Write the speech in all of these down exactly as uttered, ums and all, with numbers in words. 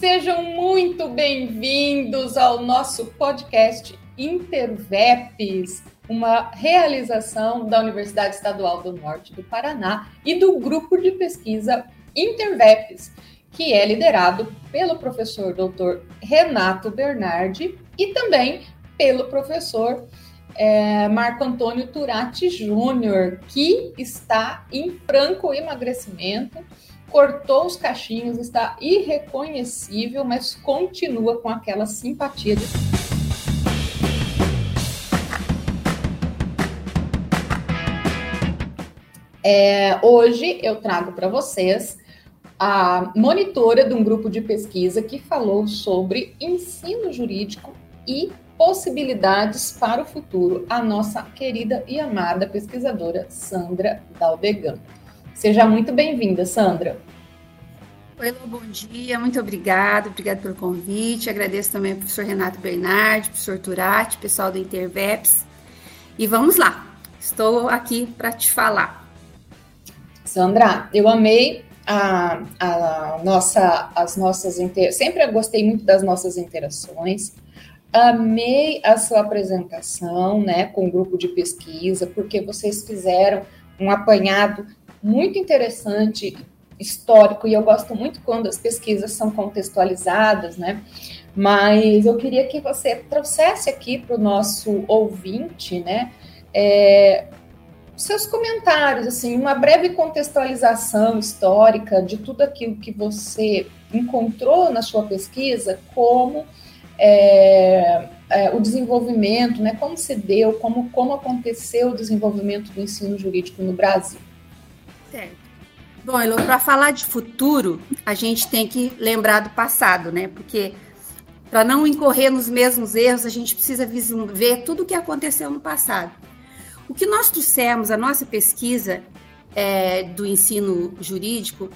Sejam muito bem-vindos ao nosso podcast InterVEPS, uma realização da Universidade Estadual do Norte do Paraná e do grupo de pesquisa InterVEPS, que é liderado pelo professor doutor Renato Bernardi e também pelo professor é, Marco Antônio Turatti Júnior, que está em franco emagrecimento, cortou os cachinhos, está irreconhecível, mas continua com aquela simpatia de... É, hoje eu trago para vocês a monitora de um grupo de pesquisa que falou sobre ensino jurídico e possibilidades para o futuro, a nossa querida e amada pesquisadora Sandra Dalbegão. Seja muito bem-vinda, Sandra. Oi, Lu, bom dia, muito obrigada, obrigada pelo convite. Agradeço também ao professor Renato Bernardi, professor Turatti, pessoal do InterVEPS. E vamos lá, estou aqui para te falar. Sandra, eu amei a, a nossa, as nossas... Inter... Sempre gostei muito das nossas interações. Amei a sua apresentação, né, com o grupo de pesquisa, porque vocês fizeram um apanhado muito interessante, histórico, e eu gosto muito quando as pesquisas são contextualizadas, né? Mas eu queria que você trouxesse aqui para o nosso ouvinte, né, é, seus comentários, assim, uma breve contextualização histórica de tudo aquilo que você encontrou na sua pesquisa, como é, é, o desenvolvimento, né, como se deu, como, como aconteceu o desenvolvimento do ensino jurídico no Brasil. Certo. Bom, Elô, para falar de futuro, a gente tem que lembrar do passado, né? Porque para não incorrer nos mesmos erros, a gente precisa ver tudo o que aconteceu no passado. O que nós trouxemos, a nossa pesquisa é, do ensino jurídico,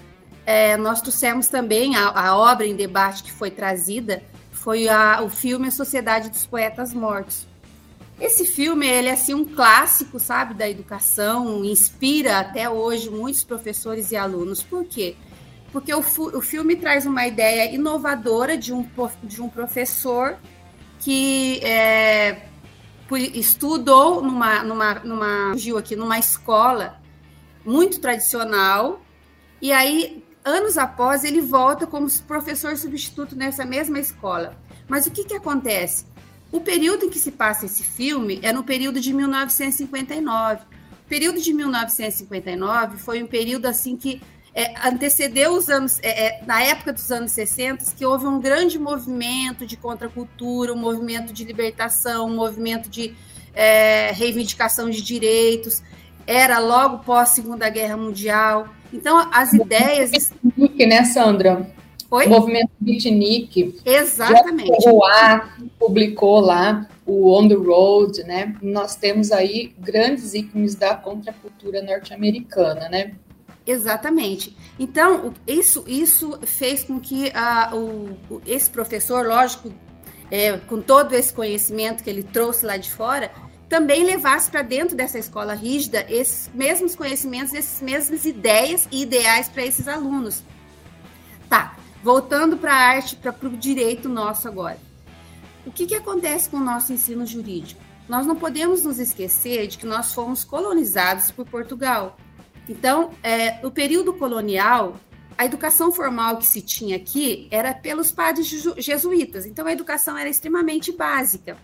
é, nós trouxemos também a, a obra em debate que foi trazida, foi a, o filme A Sociedade dos Poetas Mortos. Esse filme, ele é assim, um clássico, sabe, da educação, inspira até hoje muitos professores e alunos. Por quê? Porque o, o filme traz uma ideia inovadora de um, de um professor que é, estudou numa, numa, numa, aqui, numa escola muito tradicional, e aí, anos após, ele volta como professor substituto nessa mesma escola. Mas o que, que acontece? O período em que se passa esse filme é no período de mil novecentos e cinquenta e nove. O período de mil novecentos e cinquenta e nove foi um período assim que é, antecedeu os anos, é, é, na época dos anos sessenta, que houve um grande movimento de contracultura, um movimento de libertação, um movimento de é, reivindicação de direitos. Era logo pós Segunda Guerra Mundial. Então, as ideias... É, né, Sandra? Oi? O movimento beatnik. Exatamente. O A publicou lá o On the Road, né? Nós temos aí grandes ícones da contracultura norte-americana, né? Exatamente. Então, isso, isso fez com que a, o, esse professor, lógico, é, com todo esse conhecimento que ele trouxe lá de fora, também levasse para dentro dessa escola rígida esses mesmos conhecimentos, essas mesmas ideias e ideais para esses alunos. Tá. Voltando para a arte, para o direito nosso agora. O que, que acontece com o nosso ensino jurídico? Nós não podemos nos esquecer de que nós fomos colonizados por Portugal. Então, é, o período colonial, a educação formal que se tinha aqui era pelos padres jesuítas. Então, a educação era extremamente básica.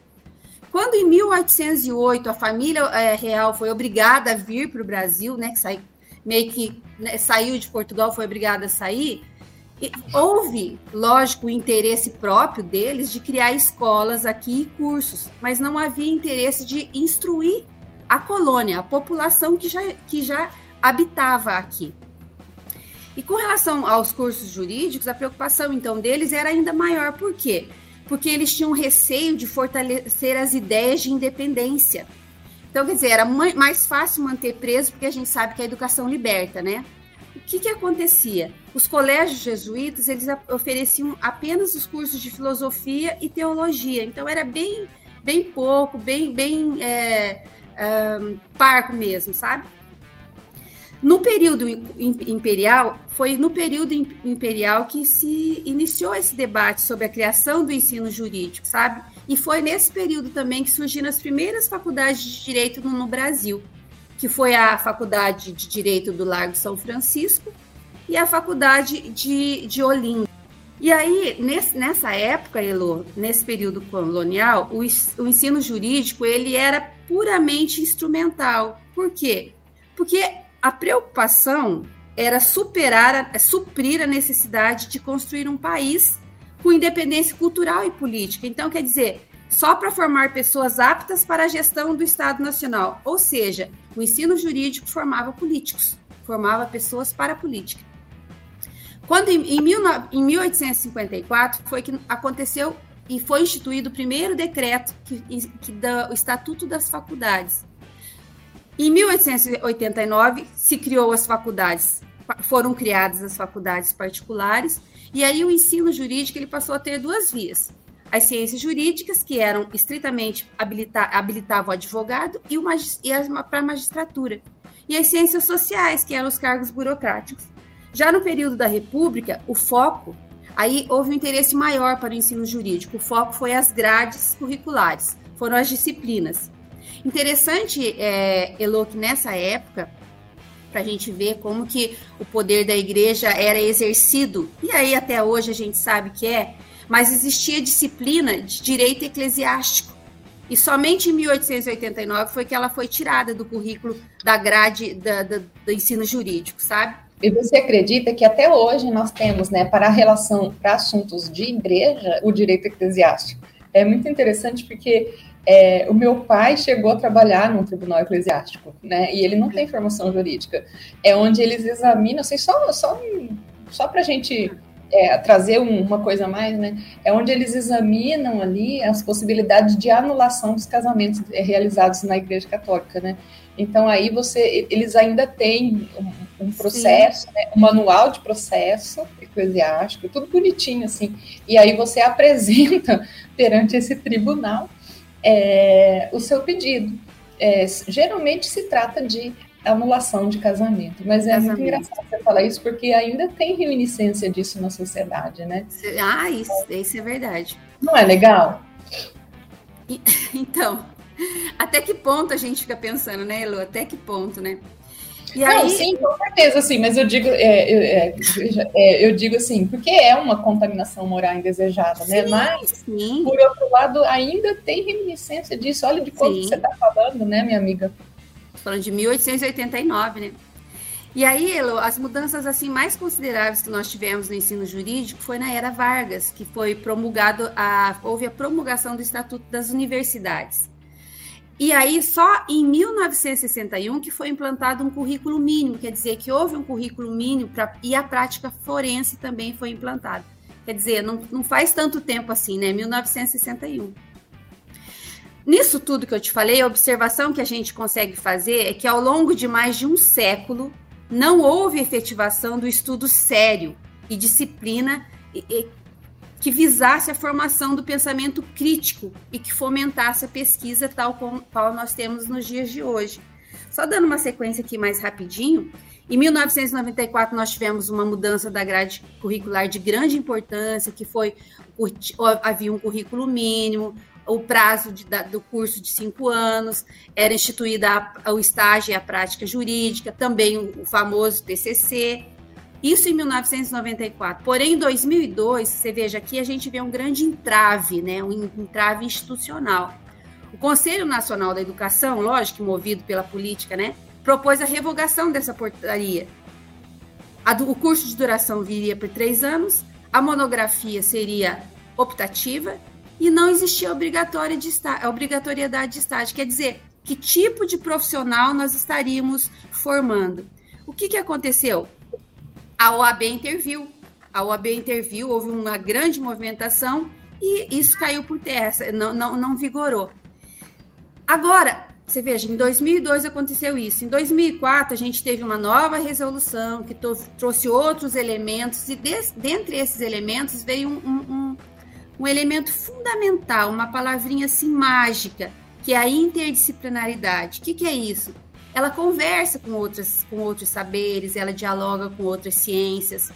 Quando, em mil oitocentos e oito, a família é, real foi obrigada a vir para o Brasil, né, que sai, meio que né, saiu de Portugal, foi obrigada a sair... E houve, lógico, o interesse próprio deles de criar escolas aqui e cursos, mas não havia interesse de instruir a colônia, a população que já, que já habitava aqui. E com relação aos cursos jurídicos, a preocupação, então, deles era ainda maior. Por quê? Porque eles tinham receio de fortalecer as ideias de independência. Então, quer dizer, era mais fácil manter preso, porque a gente sabe que a educação liberta, né? O que, que acontecia? Os colégios jesuítas, eles ofereciam apenas os cursos de filosofia e teologia. Então, era bem, bem pouco, bem, bem é, é, parco mesmo, sabe? No período imperial, foi no período imperial que se iniciou esse debate sobre a criação do ensino jurídico, sabe? E foi nesse período também que surgiram as primeiras faculdades de direito no, no Brasil, que foi a Faculdade de Direito do Largo São Francisco e a Faculdade de, de Olinda. E aí, nesse, nessa época, Elô, nesse período colonial, o, o ensino jurídico ele era puramente instrumental. Por quê? Porque a preocupação era superar, a, suprir a necessidade de construir um país com independência cultural e política. Então, quer dizer, só para formar pessoas aptas para a gestão do Estado Nacional. Ou seja, o ensino jurídico formava políticos, formava pessoas para a política. Quando, em, em mil oitocentos e cinquenta e quatro, foi que aconteceu e foi instituído o primeiro decreto que, que dá o Estatuto das Faculdades. Em mil oitocentos e oitenta e nove, se criou as faculdades, foram criadas as faculdades particulares, e aí o ensino jurídico ele passou a ter duas vias. As ciências jurídicas, que eram estritamente habilita- habilitavam o advogado, e, magist- e para a magistratura. E as ciências sociais, que eram os cargos burocráticos. Já no período da República, o foco, aí houve um interesse maior para o ensino jurídico, o foco foi as grades curriculares, foram as disciplinas. Interessante, é, Elô, que nessa época, para a gente ver como que o poder da igreja era exercido, e aí até hoje a gente sabe que é, mas existia disciplina de direito eclesiástico, e somente em mil oitocentos e oitenta e nove foi que ela foi tirada do currículo da grade da, da, do ensino jurídico, sabe? E você acredita que até hoje nós temos, né, para a relação, para assuntos de igreja, o direito eclesiástico? É muito interessante porque... É, o meu pai chegou a trabalhar num tribunal eclesiástico, né? E ele não tem formação jurídica. É onde eles examinam, assim, só, só, só para a gente é, trazer um, uma coisa a mais, né? É onde eles examinam ali as possibilidades de anulação dos casamentos realizados na Igreja Católica, né? Então, aí você, eles ainda têm um, um processo, né? Um manual de processo eclesiástico, tudo bonitinho, assim. E aí você apresenta perante esse tribunal É, o seu pedido. É, geralmente se trata de anulação de casamento, mas é casamento. Muito engraçado você falar isso, porque ainda tem reminiscência disso na sociedade, né? Ah, isso, isso é verdade. Não é legal? E, então, até que ponto a gente fica pensando, né, Elô? Até que ponto, né? E aí... Não, sim, com certeza, sim, mas eu digo, é, é, é, eu digo assim, porque é uma contaminação moral indesejada, sim, né? Mas, sim. Por outro lado, ainda tem reminiscência disso. Olha de quanto você está falando, né, minha amiga? Estou falando de mil oitocentos e oitenta e nove, né? E aí, Elô, as mudanças assim, mais consideráveis que nós tivemos no ensino jurídico foi na era Vargas, que foi promulgado, a, houve a promulgação do Estatuto das Universidades. E aí, só em mil novecentos e sessenta e um que foi implantado um currículo mínimo, quer dizer que houve um currículo mínimo pra, e a prática forense também foi implantada. Quer dizer, não, não faz tanto tempo assim, né? mil novecentos e sessenta e um. Nisso tudo que eu te falei, a observação que a gente consegue fazer é que ao longo de mais de um século não houve efetivação do estudo sério e disciplina e, e, que visasse a formação do pensamento crítico e que fomentasse a pesquisa tal como qual nós temos nos dias de hoje. Só dando uma sequência aqui mais rapidinho, em mil novecentos e noventa e quatro nós tivemos uma mudança da grade curricular de grande importância, que foi, havia um currículo mínimo, o prazo de, da, do curso de cinco anos, era instituída a, o estágio e a prática jurídica, também o, o famoso T C C, isso em mil novecentos e noventa e quatro. Porém, em dois mil e dois, você veja aqui, a gente vê um grande entrave, né? Um entrave institucional. O Conselho Nacional da Educação, lógico, movido pela política, né? Propôs a revogação dessa portaria. A do, o curso de duração viria por três anos, a monografia seria optativa e não existia obrigatória de esta, obrigatoriedade de estágio. Quer dizer, que tipo de profissional nós estaríamos formando? O que, que aconteceu? A O A B interviu, a O A B interviu, houve uma grande movimentação e isso caiu por terra, não, não, não vigorou. Agora, você veja, em dois mil e dois aconteceu isso, em dois mil e quatro a gente teve uma nova resolução que trouxe outros elementos e de, dentre esses elementos veio um, um, um elemento fundamental, uma palavrinha assim mágica, que é a interdisciplinaridade. O que, que é isso? ela conversa com outras, com outros saberes, ela dialoga com outras ciências.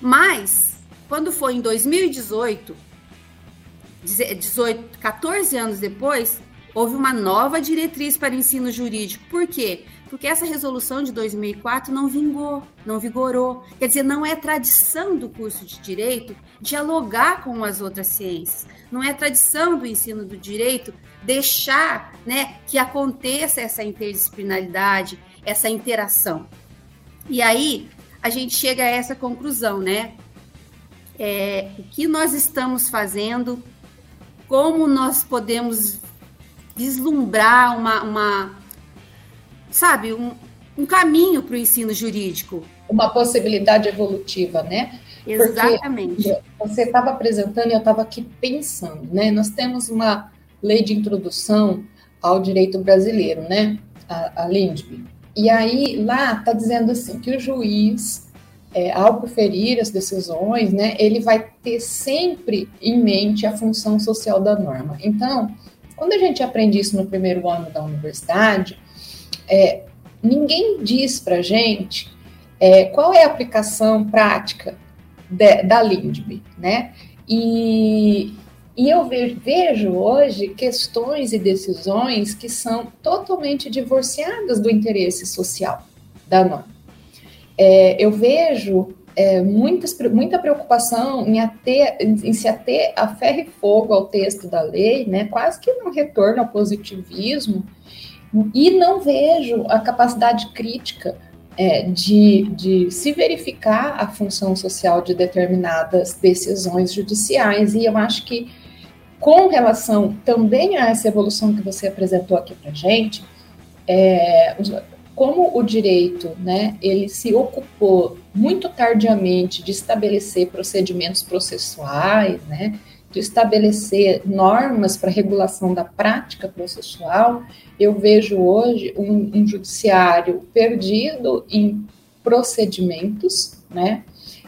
Mas, quando foi em dois mil e dezoito, dezoito, quatorze anos depois, houve uma nova diretriz para ensino jurídico. Por quê? Porque essa resolução de dois mil e quatro não vingou, não vigorou. Quer dizer, não é tradição do curso de Direito dialogar com as outras ciências. Não é tradição do ensino do Direito deixar, né, que aconteça essa interdisciplinaridade, essa interação. E aí, a gente chega a essa conclusão, né? É, o que nós estamos fazendo, como nós podemos vislumbrar uma, uma sabe, um, um caminho para o ensino jurídico. Uma possibilidade evolutiva, né? Exatamente. Porque você estava apresentando e eu estava aqui pensando, né? Nós temos uma lei de introdução ao direito brasileiro, né? A, a LINDB. E aí, lá está dizendo assim, que o juiz... É, ao proferir as decisões, né, ele vai ter sempre em mente a função social da norma. Então, quando a gente aprende isso no primeiro ano da universidade, é, ninguém diz para gente é, qual é a aplicação prática de, da LINDB, né? E, e eu vejo hoje questões e decisões que são totalmente divorciadas do interesse social da norma. É, eu vejo é, muitas, muita preocupação em, ater, em se ater a ferro e fogo ao texto da lei, né? Quase que um retorno ao positivismo, e não vejo a capacidade crítica é, de, de se verificar a função social de determinadas decisões judiciais, e eu acho que com relação também a essa evolução que você apresentou aqui para a gente, é, os, como o direito, né, ele se ocupou muito tardiamente de estabelecer procedimentos processuais, né, de estabelecer normas para regulação da prática processual, eu vejo hoje um, um judiciário perdido em procedimentos, né,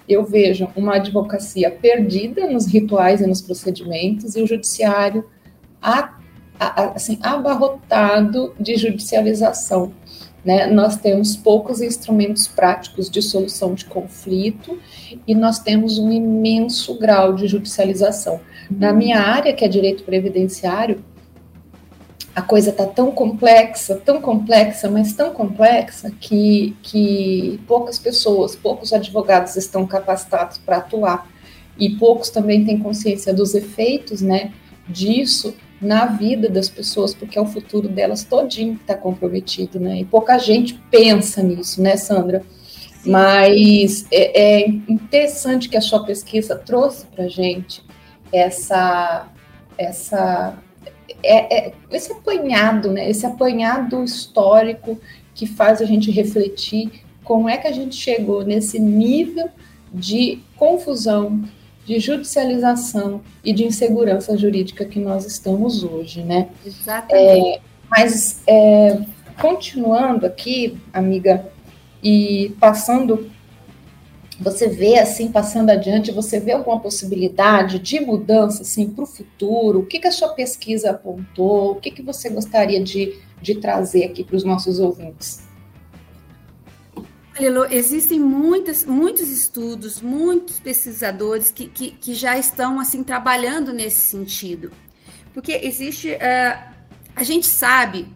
eu vejo uma advocacia perdida nos rituais e nos procedimentos, e o judiciário a, a, assim, abarrotado de judicialização. Né, nós temos poucos instrumentos práticos de solução de conflito e nós temos um imenso grau de judicialização. Na minha área, que é direito previdenciário, a coisa está tão complexa, tão complexa, mas tão complexa, que, que poucas pessoas, poucos advogados estão capacitados para atuar, e poucos também têm consciência dos efeitos, né, disso, na vida das pessoas, porque é o futuro delas todinho que está comprometido, né? E pouca gente pensa nisso, né, Sandra? Sim. Mas é, é interessante que a sua pesquisa trouxe para a gente essa, essa, é, é, esse apanhado, né? Esse apanhado histórico que faz a gente refletir como é que a gente chegou nesse nível de confusão, de judicialização e de insegurança jurídica que nós estamos hoje, né? Exatamente. É, mas, é, continuando aqui, amiga, e passando, você vê, assim, passando adiante, você vê alguma possibilidade de mudança, assim, para o futuro? O que que a sua pesquisa apontou? O que que você gostaria de, de trazer aqui para os nossos ouvintes? Olha, Lô, existem muitas, muitos estudos, muitos pesquisadores que, que, que já estão assim, trabalhando nesse sentido. Porque existe. Uh, a gente sabe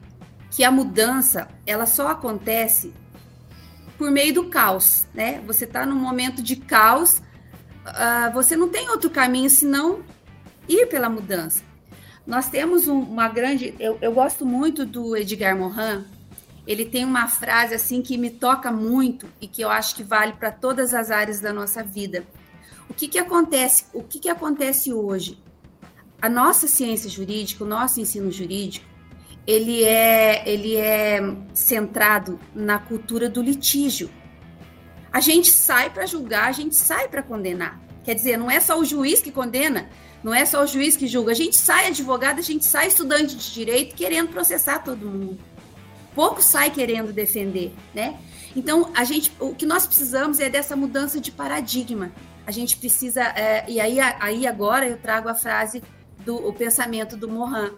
que a mudança ela só acontece por meio do caos, né? Você está num momento de caos, uh, você não tem outro caminho senão ir pela mudança. Nós temos um, uma grande. Eu, eu gosto muito do Edgar Morin. Ele tem uma frase assim que me toca muito e que eu acho que vale para todas as áreas da nossa vida. O que que acontece, o que que acontece hoje? A nossa ciência jurídica, o nosso ensino jurídico, ele é, ele é centrado na cultura do litígio. A gente sai para julgar, a gente sai para condenar. Quer dizer, não é só o juiz que condena, não é só o juiz que julga. A gente sai advogado, a gente sai estudante de direito querendo processar todo mundo. Pouco sai querendo defender, né? Então, a gente, o que nós precisamos é dessa mudança de paradigma. A gente precisa, é, e aí, aí agora eu trago a frase do o pensamento do Morin.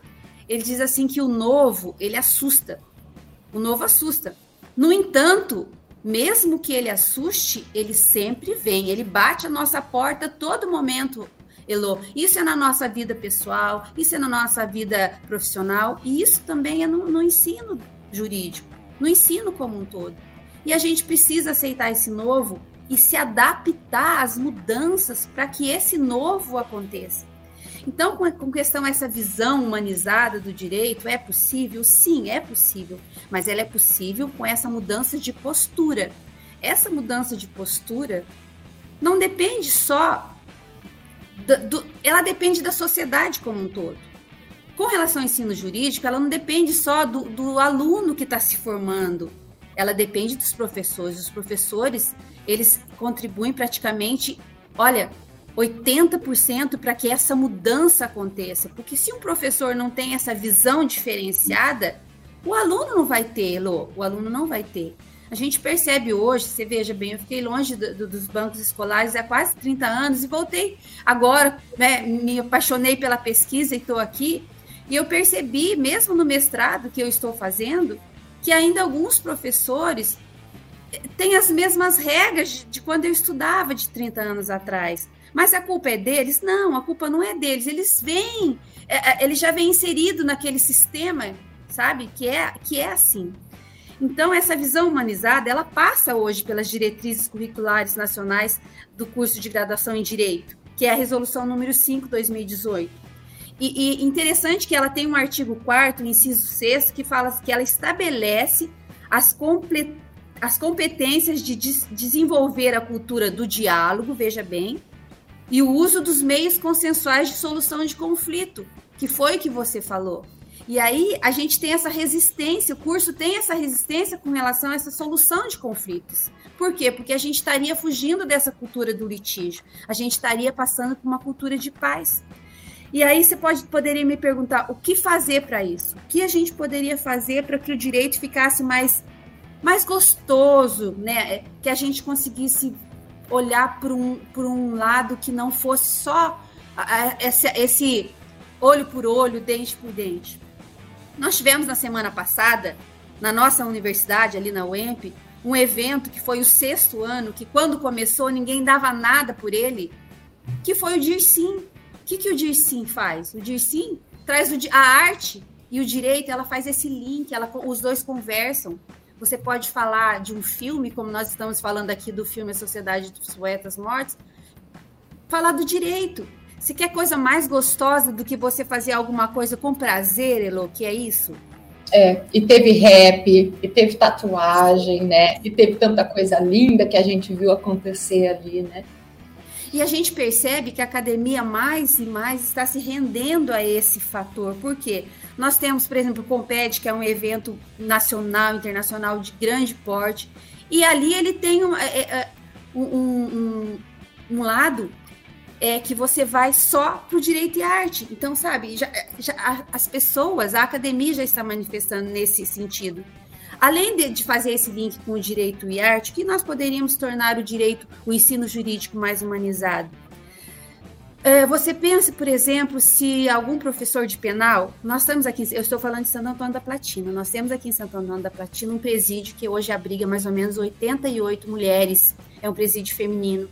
Ele diz assim que o novo, ele assusta. O novo assusta. No entanto, mesmo que ele assuste, ele sempre vem. Ele bate a nossa porta a todo momento, Elô. Isso é na nossa vida pessoal, isso é na nossa vida profissional, e isso também é no, no ensino jurídico, no ensino como um todo. E a gente precisa aceitar esse novo e se adaptar às mudanças para que esse novo aconteça. Então, com questão a essa visão humanizada do direito, é possível? Sim, é possível, mas ela é possível com essa mudança de postura. Essa mudança de postura não depende só, do, do, ela depende da sociedade como um todo. Com relação ao ensino jurídico, ela não depende só do, do aluno que está se formando, ela depende dos professores. Os professores, eles contribuem praticamente, olha, oitenta por cento para que essa mudança aconteça, porque se um professor não tem essa visão diferenciada, o aluno não vai ter, Elô, o aluno não vai ter. A gente percebe hoje, você veja bem, eu fiquei longe do, do, dos bancos escolares há quase trinta anos e voltei agora, né, me apaixonei pela pesquisa e estou aqui, e eu percebi, mesmo no mestrado que eu estou fazendo, que ainda alguns professores têm as mesmas regras de, de quando eu estudava de trinta anos atrás. Mas a culpa é deles? Não, a culpa não é deles. Eles vêm, eles já vêm inserido naquele sistema, sabe, que é, que é assim. Então, essa visão humanizada, ela passa hoje pelas diretrizes curriculares nacionais do curso de graduação em Direito, que é a resolução número cinco, dois mil e dezoito. E, e interessante que ela tem um artigo quarto, inciso sexto, que fala que ela estabelece as comple- as competências de des- desenvolver a cultura do diálogo, veja bem, e o uso dos meios consensuais de solução de conflito, que foi o que você falou. E aí a gente tem essa resistência, o curso tem essa resistência com relação a essa solução de conflitos. Por quê? Porque a gente estaria fugindo dessa cultura do litígio, a gente estaria passando por uma cultura de paz. E aí você pode, poderia me perguntar o que fazer para isso? O que a gente poderia fazer para que o direito ficasse mais, mais gostoso, né? Que a gente conseguisse olhar por um, por um lado que não fosse só esse, esse olho por olho, dente por dente. Nós tivemos na semana passada, na nossa universidade, ali na U E M P, um evento que foi o sexto ano, que quando começou ninguém dava nada por ele, que foi o DirSim. O que, que o DirSim faz? O DirSim traz o, a arte e o direito, ela faz esse link, ela, os dois conversam. Você pode falar de um filme, como nós estamos falando aqui do filme A Sociedade dos Poetas Mortos, falar do direito. Se quer coisa mais gostosa do que você fazer alguma coisa com prazer, Elô, que é isso? É, e teve rap, e teve tatuagem, né? E teve tanta coisa linda que a gente viu acontecer ali, né? E a gente percebe que a academia mais e mais está se rendendo a esse fator. Por quê? Nós temos, por exemplo, o COMPED, que é um evento nacional, internacional, de grande porte. E ali ele tem um, um, um, um lado é, que você vai só para o direito e arte. Então, sabe, já, já, as pessoas, a academia já está manifestando nesse sentido. Além de, de fazer esse link com o direito e arte, que nós poderíamos tornar o direito, o ensino jurídico mais humanizado? É, você pensa, por exemplo, se algum professor de penal, nós estamos aqui, eu estou falando de Santo Antônio da Platina, nós temos aqui em Santo Antônio da Platina um presídio que hoje abriga mais ou menos oitenta e oito mulheres, é um presídio feminino.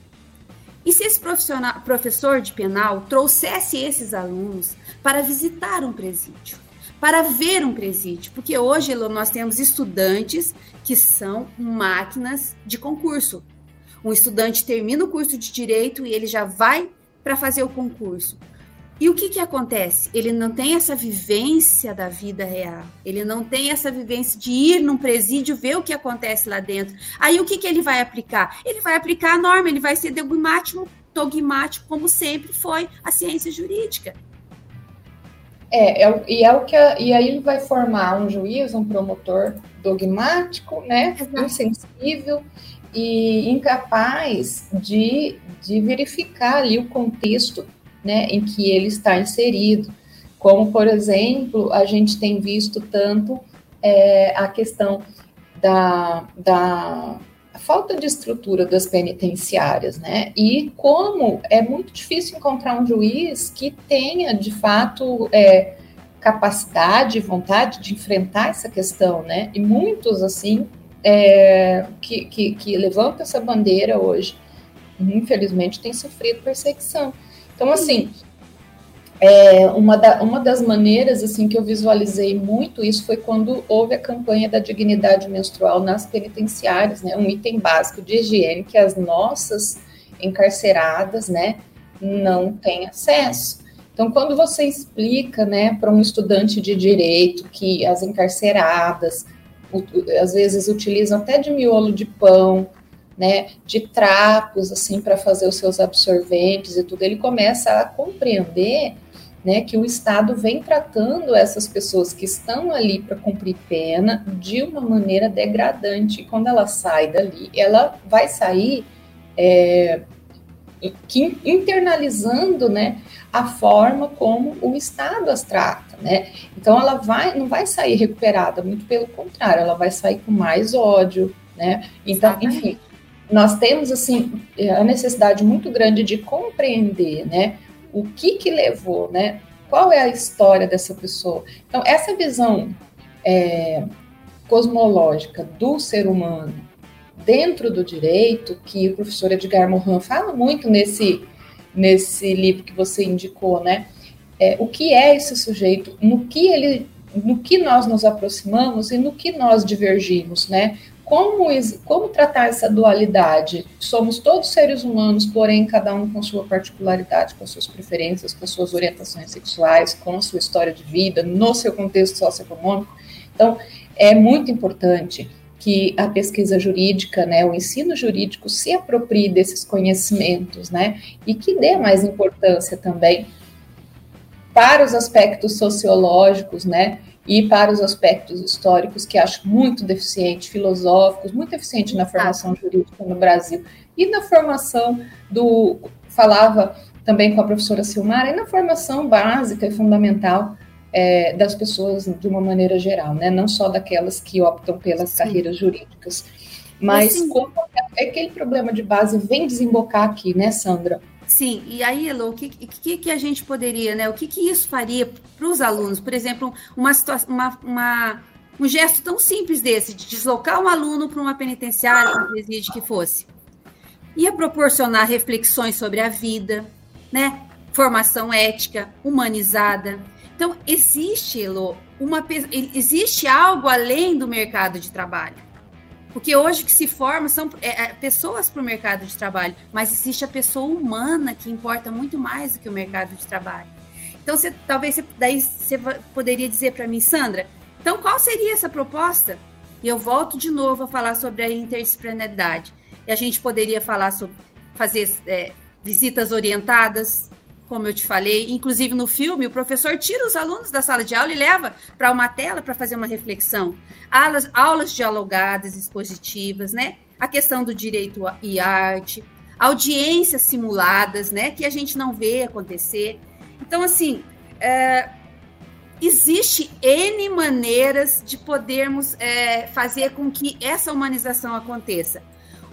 E se esse profissional, professor de penal trouxesse esses alunos para visitar um presídio? Para ver um presídio, porque hoje nós temos estudantes que são máquinas de concurso. Um estudante termina o curso de direito e ele já vai para fazer o concurso. E o que, que acontece? Ele não tem essa vivência da vida real, ele não tem essa vivência de ir num presídio, ver o que acontece lá dentro. Aí o que, que ele vai aplicar? Ele vai aplicar a norma, ele vai ser dogmático, dogmático como sempre foi a ciência jurídica. É, é, e, é o que a, e aí ele vai formar um juiz, um promotor dogmático, né, insensível e incapaz de, de verificar ali o contexto, né, em que ele está inserido. Como, por exemplo, a gente tem visto tanto é, a questão da, da falta de estrutura das penitenciárias, né? E como é muito difícil encontrar um juiz que tenha, de fato, é, capacidade e vontade de enfrentar essa questão, né? E muitos, assim, é, que, que, que levantam essa bandeira hoje, infelizmente, têm sofrido perseguição. Então, assim, é, uma, da, uma das maneiras, assim, que eu visualizei muito isso foi quando houve a campanha da dignidade menstrual nas penitenciárias, né? Um item básico de higiene que as nossas encarceradas, né, não têm acesso. Então, quando você explica, né, para um estudante de direito que as encarceradas, o, às vezes, utilizam até de miolo de pão, né, de trapos, assim, para fazer os seus absorventes e tudo, ele começa a compreender, né, que o Estado vem tratando essas pessoas que estão ali para cumprir pena de uma maneira degradante. E quando ela sai dali, ela vai sair... É, Que, internalizando, né, a forma como o Estado as trata, né? Então ela vai, não vai sair recuperada, muito pelo contrário, ela vai sair com mais ódio, né? Então, enfim, nós temos assim a necessidade muito grande de compreender, né, o que que levou, né? Qual é a história dessa pessoa? Então essa visão é, cosmológica do ser humano dentro do direito, que o professor Edgar Morin fala muito nesse, nesse livro que você indicou, né? É, o que é esse sujeito, no que, ele, no que nós nos aproximamos e no que nós divergimos, né? Como, como tratar essa dualidade? Somos todos seres humanos, porém cada um com sua particularidade, com suas preferências, com suas orientações sexuais, com sua história de vida, no seu contexto socioeconômico. Então, é muito importante que a pesquisa jurídica, né, o ensino jurídico se aproprie desses conhecimentos, né, e que dê mais importância também para os aspectos sociológicos, né, e para os aspectos históricos, que acho muito deficiente, filosóficos, muito deficiente na formação jurídica no Brasil, e na formação do, falava também com a professora Silmara, e na formação básica e fundamental É, das pessoas de uma maneira geral, né? Não só daquelas que optam pelas Sim. carreiras jurídicas, mas assim, como é aquele problema de base vem desembocar aqui, né, Sandra? Sim, e aí, Elo, o que, que, que a gente poderia, né? O que, que isso faria para os alunos? Por exemplo, uma situação, uma, uma, um gesto tão simples desse, de deslocar um aluno para uma penitenciária, um presídio que fosse, ia proporcionar reflexões sobre a vida, né? Formação ética, humanizada. Então, existe, Elo, uma, existe algo além do mercado de trabalho. Porque hoje que se forma são é, é, pessoas para o mercado de trabalho, mas existe a pessoa humana que importa muito mais do que o mercado de trabalho. Então, você, talvez você, daí você poderia dizer para mim, Sandra, então qual seria essa proposta? E eu volto de novo a falar sobre a interdisciplinaridade. E a gente poderia falar sobre fazer é, visitas orientadas, como eu te falei, inclusive no filme, o professor tira os alunos da sala de aula e leva para uma tela para fazer uma reflexão. Aulas, aulas dialogadas, expositivas, né? A questão do direito e arte, audiências simuladas, né? Que a gente não vê acontecer. Então, assim, é, existe N maneiras de podermos é, fazer com que essa humanização aconteça.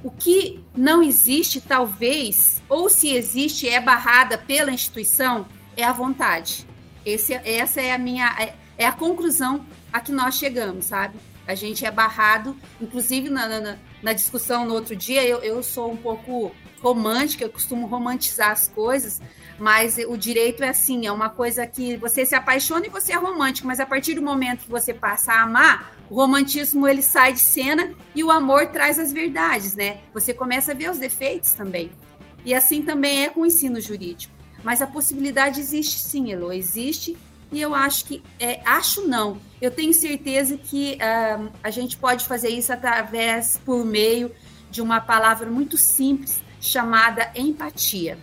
O que não existe, talvez, ou se existe, é barrada pela instituição, é a vontade. Esse, essa é a minha, é a conclusão a que nós chegamos, sabe? A gente é barrado, inclusive na, na, na discussão no outro dia, eu, eu sou um pouco romântica, eu costumo romantizar as coisas, mas o direito é assim, é uma coisa que você se apaixona e você é romântico, mas a partir do momento que você passa a amar, o romantismo, ele sai de cena e o amor traz as verdades, né? Você começa a ver os defeitos também. E assim também é com o ensino jurídico. Mas a possibilidade existe sim, Elo, existe. E eu acho que... É, acho não. Eu tenho certeza que uh, a gente pode fazer isso através, por meio de uma palavra muito simples, chamada empatia.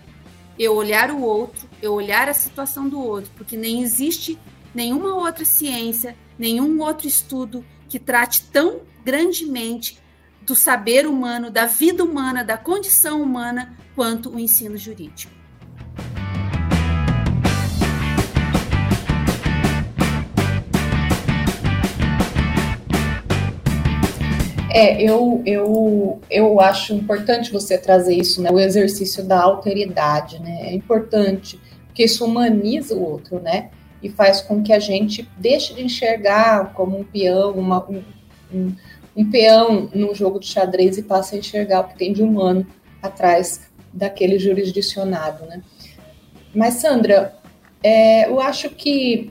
Eu olhar o outro, eu olhar a situação do outro, porque nem existe nenhuma outra ciência, nenhum outro estudo que trate tão grandemente do saber humano, da vida humana, da condição humana, quanto o ensino jurídico. É, eu, eu, eu acho importante você trazer isso, né? O exercício da alteridade, né? É importante, porque isso humaniza o outro, né? e faz com que a gente deixe de enxergar como um peão, uma, um, um, um peão num jogo de xadrez e passe a enxergar o que tem de humano atrás daquele jurisdicionado, né? Mas, Sandra, é, eu acho que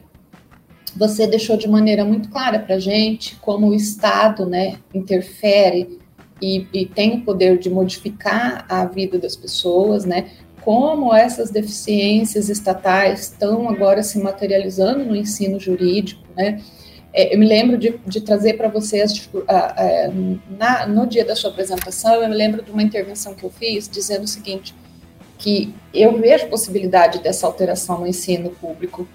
você deixou de maneira muito clara para a gente como o Estado, né, interfere e, e tem o poder de modificar a vida das pessoas, né? Como essas deficiências estatais estão agora se materializando no ensino jurídico, né? É, eu me lembro de, de trazer para vocês, a, a, na, no dia da sua apresentação, eu me lembro de uma intervenção que eu fiz dizendo o seguinte, que eu vejo possibilidade dessa alteração no ensino público,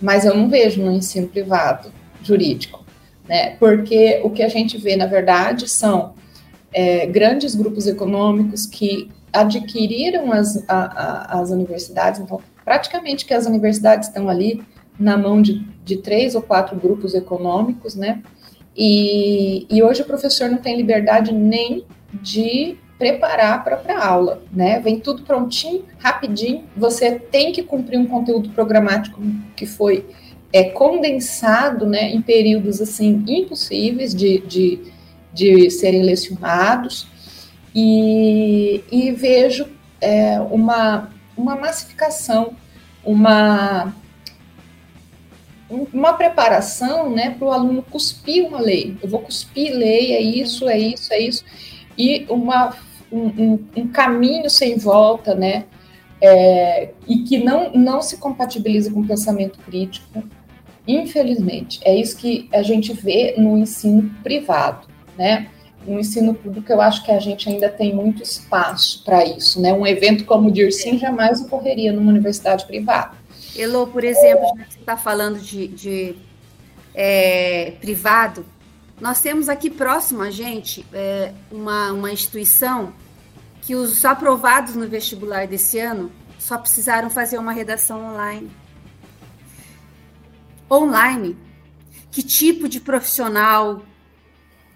mas eu não vejo no ensino privado jurídico, né? Porque o que a gente vê, na verdade, são é, grandes grupos econômicos que adquiriram as, a, a, as universidades, então praticamente que as universidades estão ali na mão de, de três ou quatro grupos econômicos, né? E, e hoje o professor não tem liberdade nem de preparar a própria aula, né? Vem tudo prontinho, rapidinho, você tem que cumprir um conteúdo programático que foi é, condensado, né, em períodos assim impossíveis de, de, de serem lecionados. E, e vejo é, uma, uma massificação, uma, uma preparação, né, para o aluno cuspir uma lei. Eu vou cuspir lei, é isso, é isso, é isso. E uma, um, um, um caminho sem volta, né, é, e que não, não se compatibiliza com o pensamento crítico, infelizmente. É isso que a gente vê no ensino privado, né? No ensino público, eu acho que a gente ainda tem muito espaço para isso, né? Um evento como o DirSim jamais ocorreria numa universidade privada. Elô, por exemplo, é... já que você está falando de, de é, privado, nós temos aqui próximo a gente é, uma, uma instituição que os aprovados no vestibular desse ano só precisaram fazer uma redação online. Online? Que tipo de profissional...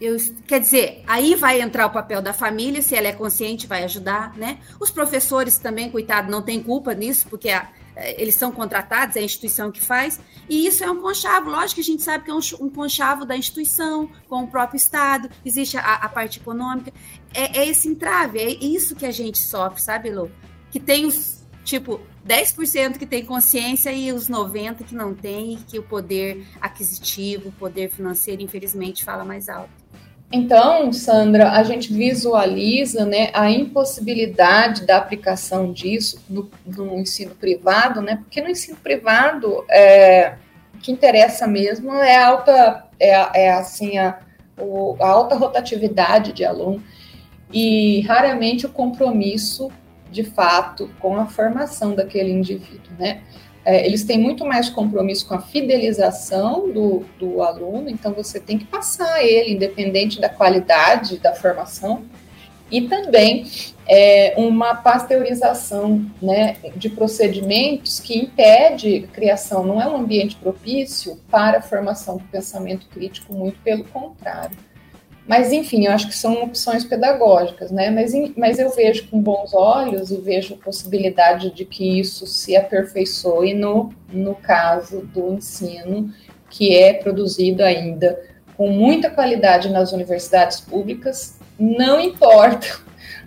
Eu, quer dizer, aí vai entrar o papel da família, se ela é consciente, vai ajudar, né? Os professores também, coitado, não tem culpa nisso, porque a, eles são contratados, é a instituição que faz, e isso é um conchavo, lógico que a gente sabe que é um, um conchavo da instituição, com o próprio Estado, existe a, a parte econômica, é, é esse entrave, é isso que a gente sofre, sabe, Elô? Que tem os, tipo, dez por cento que tem consciência e os noventa por cento que não tem, e que o poder aquisitivo, o poder financeiro, infelizmente, fala mais alto. Então, Sandra, a gente visualiza, né, a impossibilidade da aplicação disso no, no ensino privado, né, porque no ensino privado é, o que interessa mesmo é a alta, é, é assim, a, o, a alta rotatividade de aluno e raramente o compromisso, de fato, com a formação daquele indivíduo, né? É, eles têm muito mais compromisso com a fidelização do, do aluno, então você tem que passar ele, independente da qualidade da formação, e também é, uma pasteurização, né, de procedimentos que impede a criação, não é um ambiente propício para a formação do pensamento crítico, muito pelo contrário. Mas, enfim, eu acho que são opções pedagógicas, né? Mas, mas eu vejo com bons olhos e vejo a possibilidade de que isso se aperfeiçoe no, no caso do ensino, que é produzido ainda com muita qualidade nas universidades públicas, não importa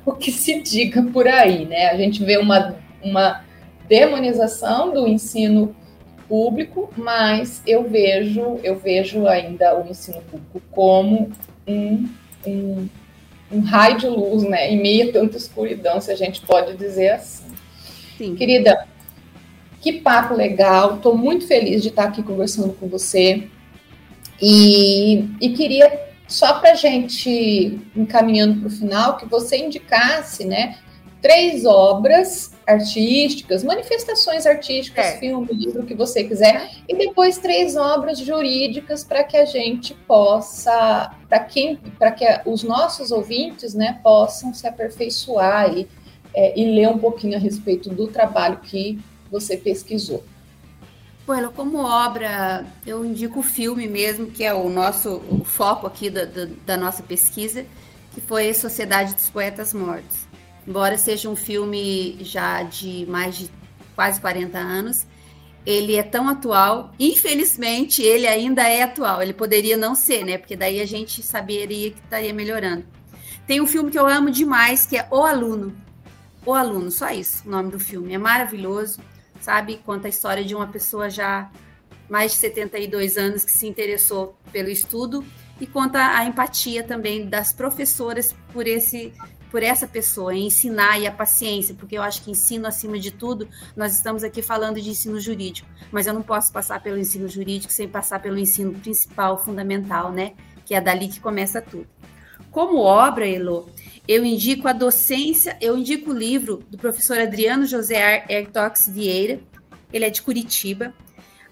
o que se diga por aí, né? A gente vê uma, uma demonização do ensino público, mas eu vejo, eu vejo ainda o ensino público como... Um, um, um raio de luz, né? Em meio a tanta escuridão, se a gente pode dizer assim. Sim. Querida, que papo legal, estou muito feliz de estar aqui conversando com você e, e queria, só para a gente, encaminhando para o final, que você indicasse, né, três obras artísticas, manifestações artísticas, é. filme, livro, o que você quiser, e depois três obras jurídicas para que a gente possa, para quem, para que os nossos ouvintes, né, possam se aperfeiçoar e, é, e ler um pouquinho a respeito do trabalho que você pesquisou. Bueno, como obra, eu indico o filme mesmo, que é o nosso o foco aqui da, da, da nossa pesquisa, que foi A Sociedade dos Poetas Mortos. Embora seja um filme já de mais de quase quarenta anos, ele é tão atual, infelizmente ele ainda é atual, ele poderia não ser, né? Porque daí a gente saberia que estaria melhorando. Tem um filme que eu amo demais, que é O Aluno. O Aluno, só isso, o nome do filme. É maravilhoso, sabe? Conta a história de uma pessoa já mais de setenta e dois anos que se interessou pelo estudo e conta a empatia também das professoras por esse... por essa pessoa, ensinar e a paciência, porque eu acho que ensino, acima de tudo, nós estamos aqui falando de ensino jurídico, mas eu não posso passar pelo ensino jurídico sem passar pelo ensino principal, fundamental, né? Que é dali que começa tudo. Como obra, Elô, eu indico a docência, eu indico o livro do professor Adriano José Ertox Vieira, ele é de Curitiba,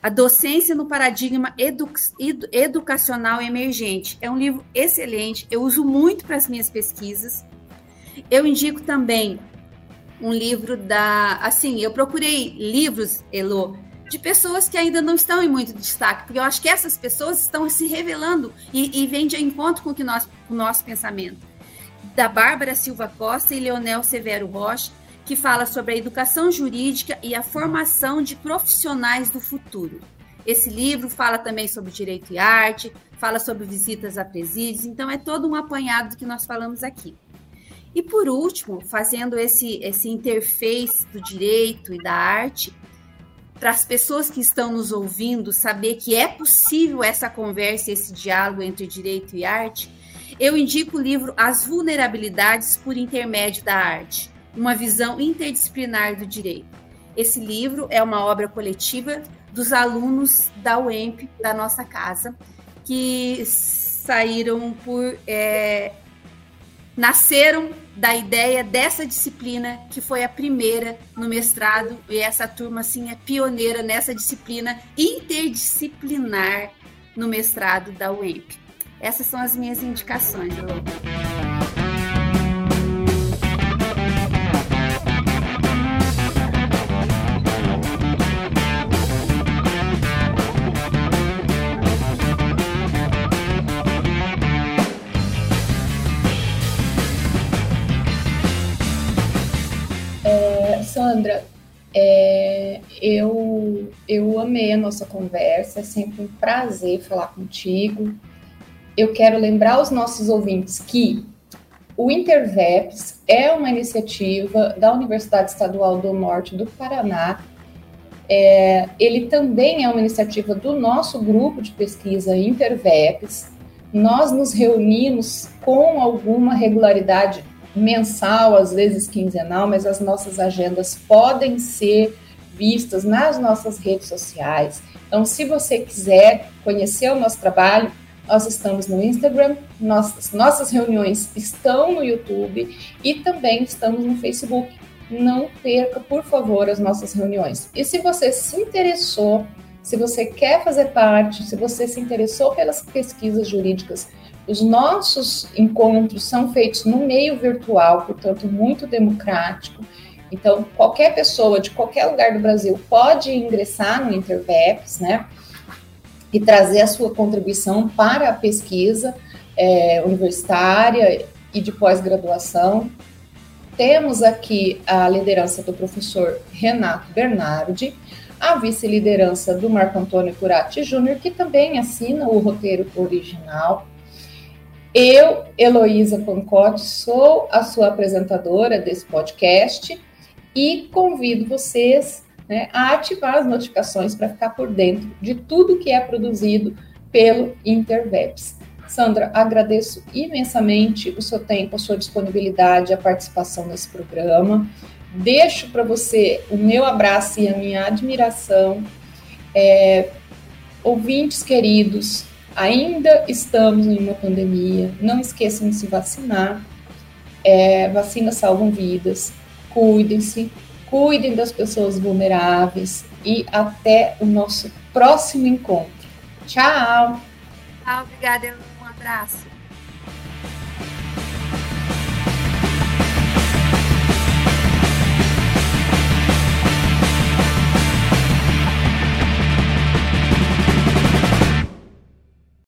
A Docência no Paradigma edu- edu- Educacional Emergente. É um livro excelente, eu uso muito para as minhas pesquisas. Eu indico também um livro da... Assim, eu procurei livros, Elô, de pessoas que ainda não estão em muito destaque, porque eu acho que essas pessoas estão se revelando e, e vêm de encontro com o, que nós, com o nosso pensamento. Da Bárbara Silva Costa e Leonel Severo Rocha, que fala sobre a educação jurídica e a formação de profissionais do futuro. Esse livro fala também sobre direito e arte, fala sobre visitas a presídios, então é todo um apanhado do que nós falamos aqui. E, por último, fazendo esse, esse interface do direito e da arte, para as pessoas que estão nos ouvindo saber que é possível essa conversa, esse diálogo entre direito e arte, eu indico o livro As Vulnerabilidades por Intermédio da Arte, uma visão interdisciplinar do direito. Esse livro é uma obra coletiva dos alunos da U E M P, da nossa casa, que saíram por... É, nasceram da ideia dessa disciplina, que foi a primeira no mestrado, e essa turma, assim, é pioneira nessa disciplina interdisciplinar no mestrado da U E M P. Essas são as minhas indicações. Sandra, é, eu, eu amei a nossa conversa, é sempre um prazer falar contigo. Eu quero lembrar aos nossos ouvintes que o InterVEPS é uma iniciativa da Universidade Estadual do Norte do Paraná. É, ele também é uma iniciativa do nosso grupo de pesquisa InterVEPS. Nós nos reunimos com alguma regularidade mensal, às vezes quinzenal, mas as nossas agendas podem ser vistas nas nossas redes sociais. Então, se você quiser conhecer o nosso trabalho, nós estamos no Instagram, nossas, nossas reuniões estão no YouTube e também estamos no Facebook. Não perca, por favor, as nossas reuniões. E se você se interessou, se você quer fazer parte, se você se interessou pelas pesquisas jurídicas, os nossos encontros são feitos no meio virtual, portanto, muito democrático. Então, qualquer pessoa de qualquer lugar do Brasil pode ingressar no InterVEPS, né, e trazer a sua contribuição para a pesquisa é, universitária e de pós-graduação. Temos aqui a liderança do professor Renato Bernardi, a vice-liderança do Marco Antônio Turatti Júnior, que também assina o roteiro original. Eu, Heloísa Pancotti, sou a sua apresentadora desse podcast e convido vocês, né, a ativar as notificações para ficar por dentro de tudo que é produzido pelo InterVEPS. Sandra, agradeço imensamente o seu tempo, a sua disponibilidade, a participação nesse programa. Deixo para você o meu abraço e a minha admiração. É, ouvintes queridos, ainda estamos em uma pandemia, não esqueçam de se vacinar, é, vacinas salvam vidas, cuidem-se, cuidem das pessoas vulneráveis e até o nosso próximo encontro. Tchau! Tchau, obrigada, um abraço.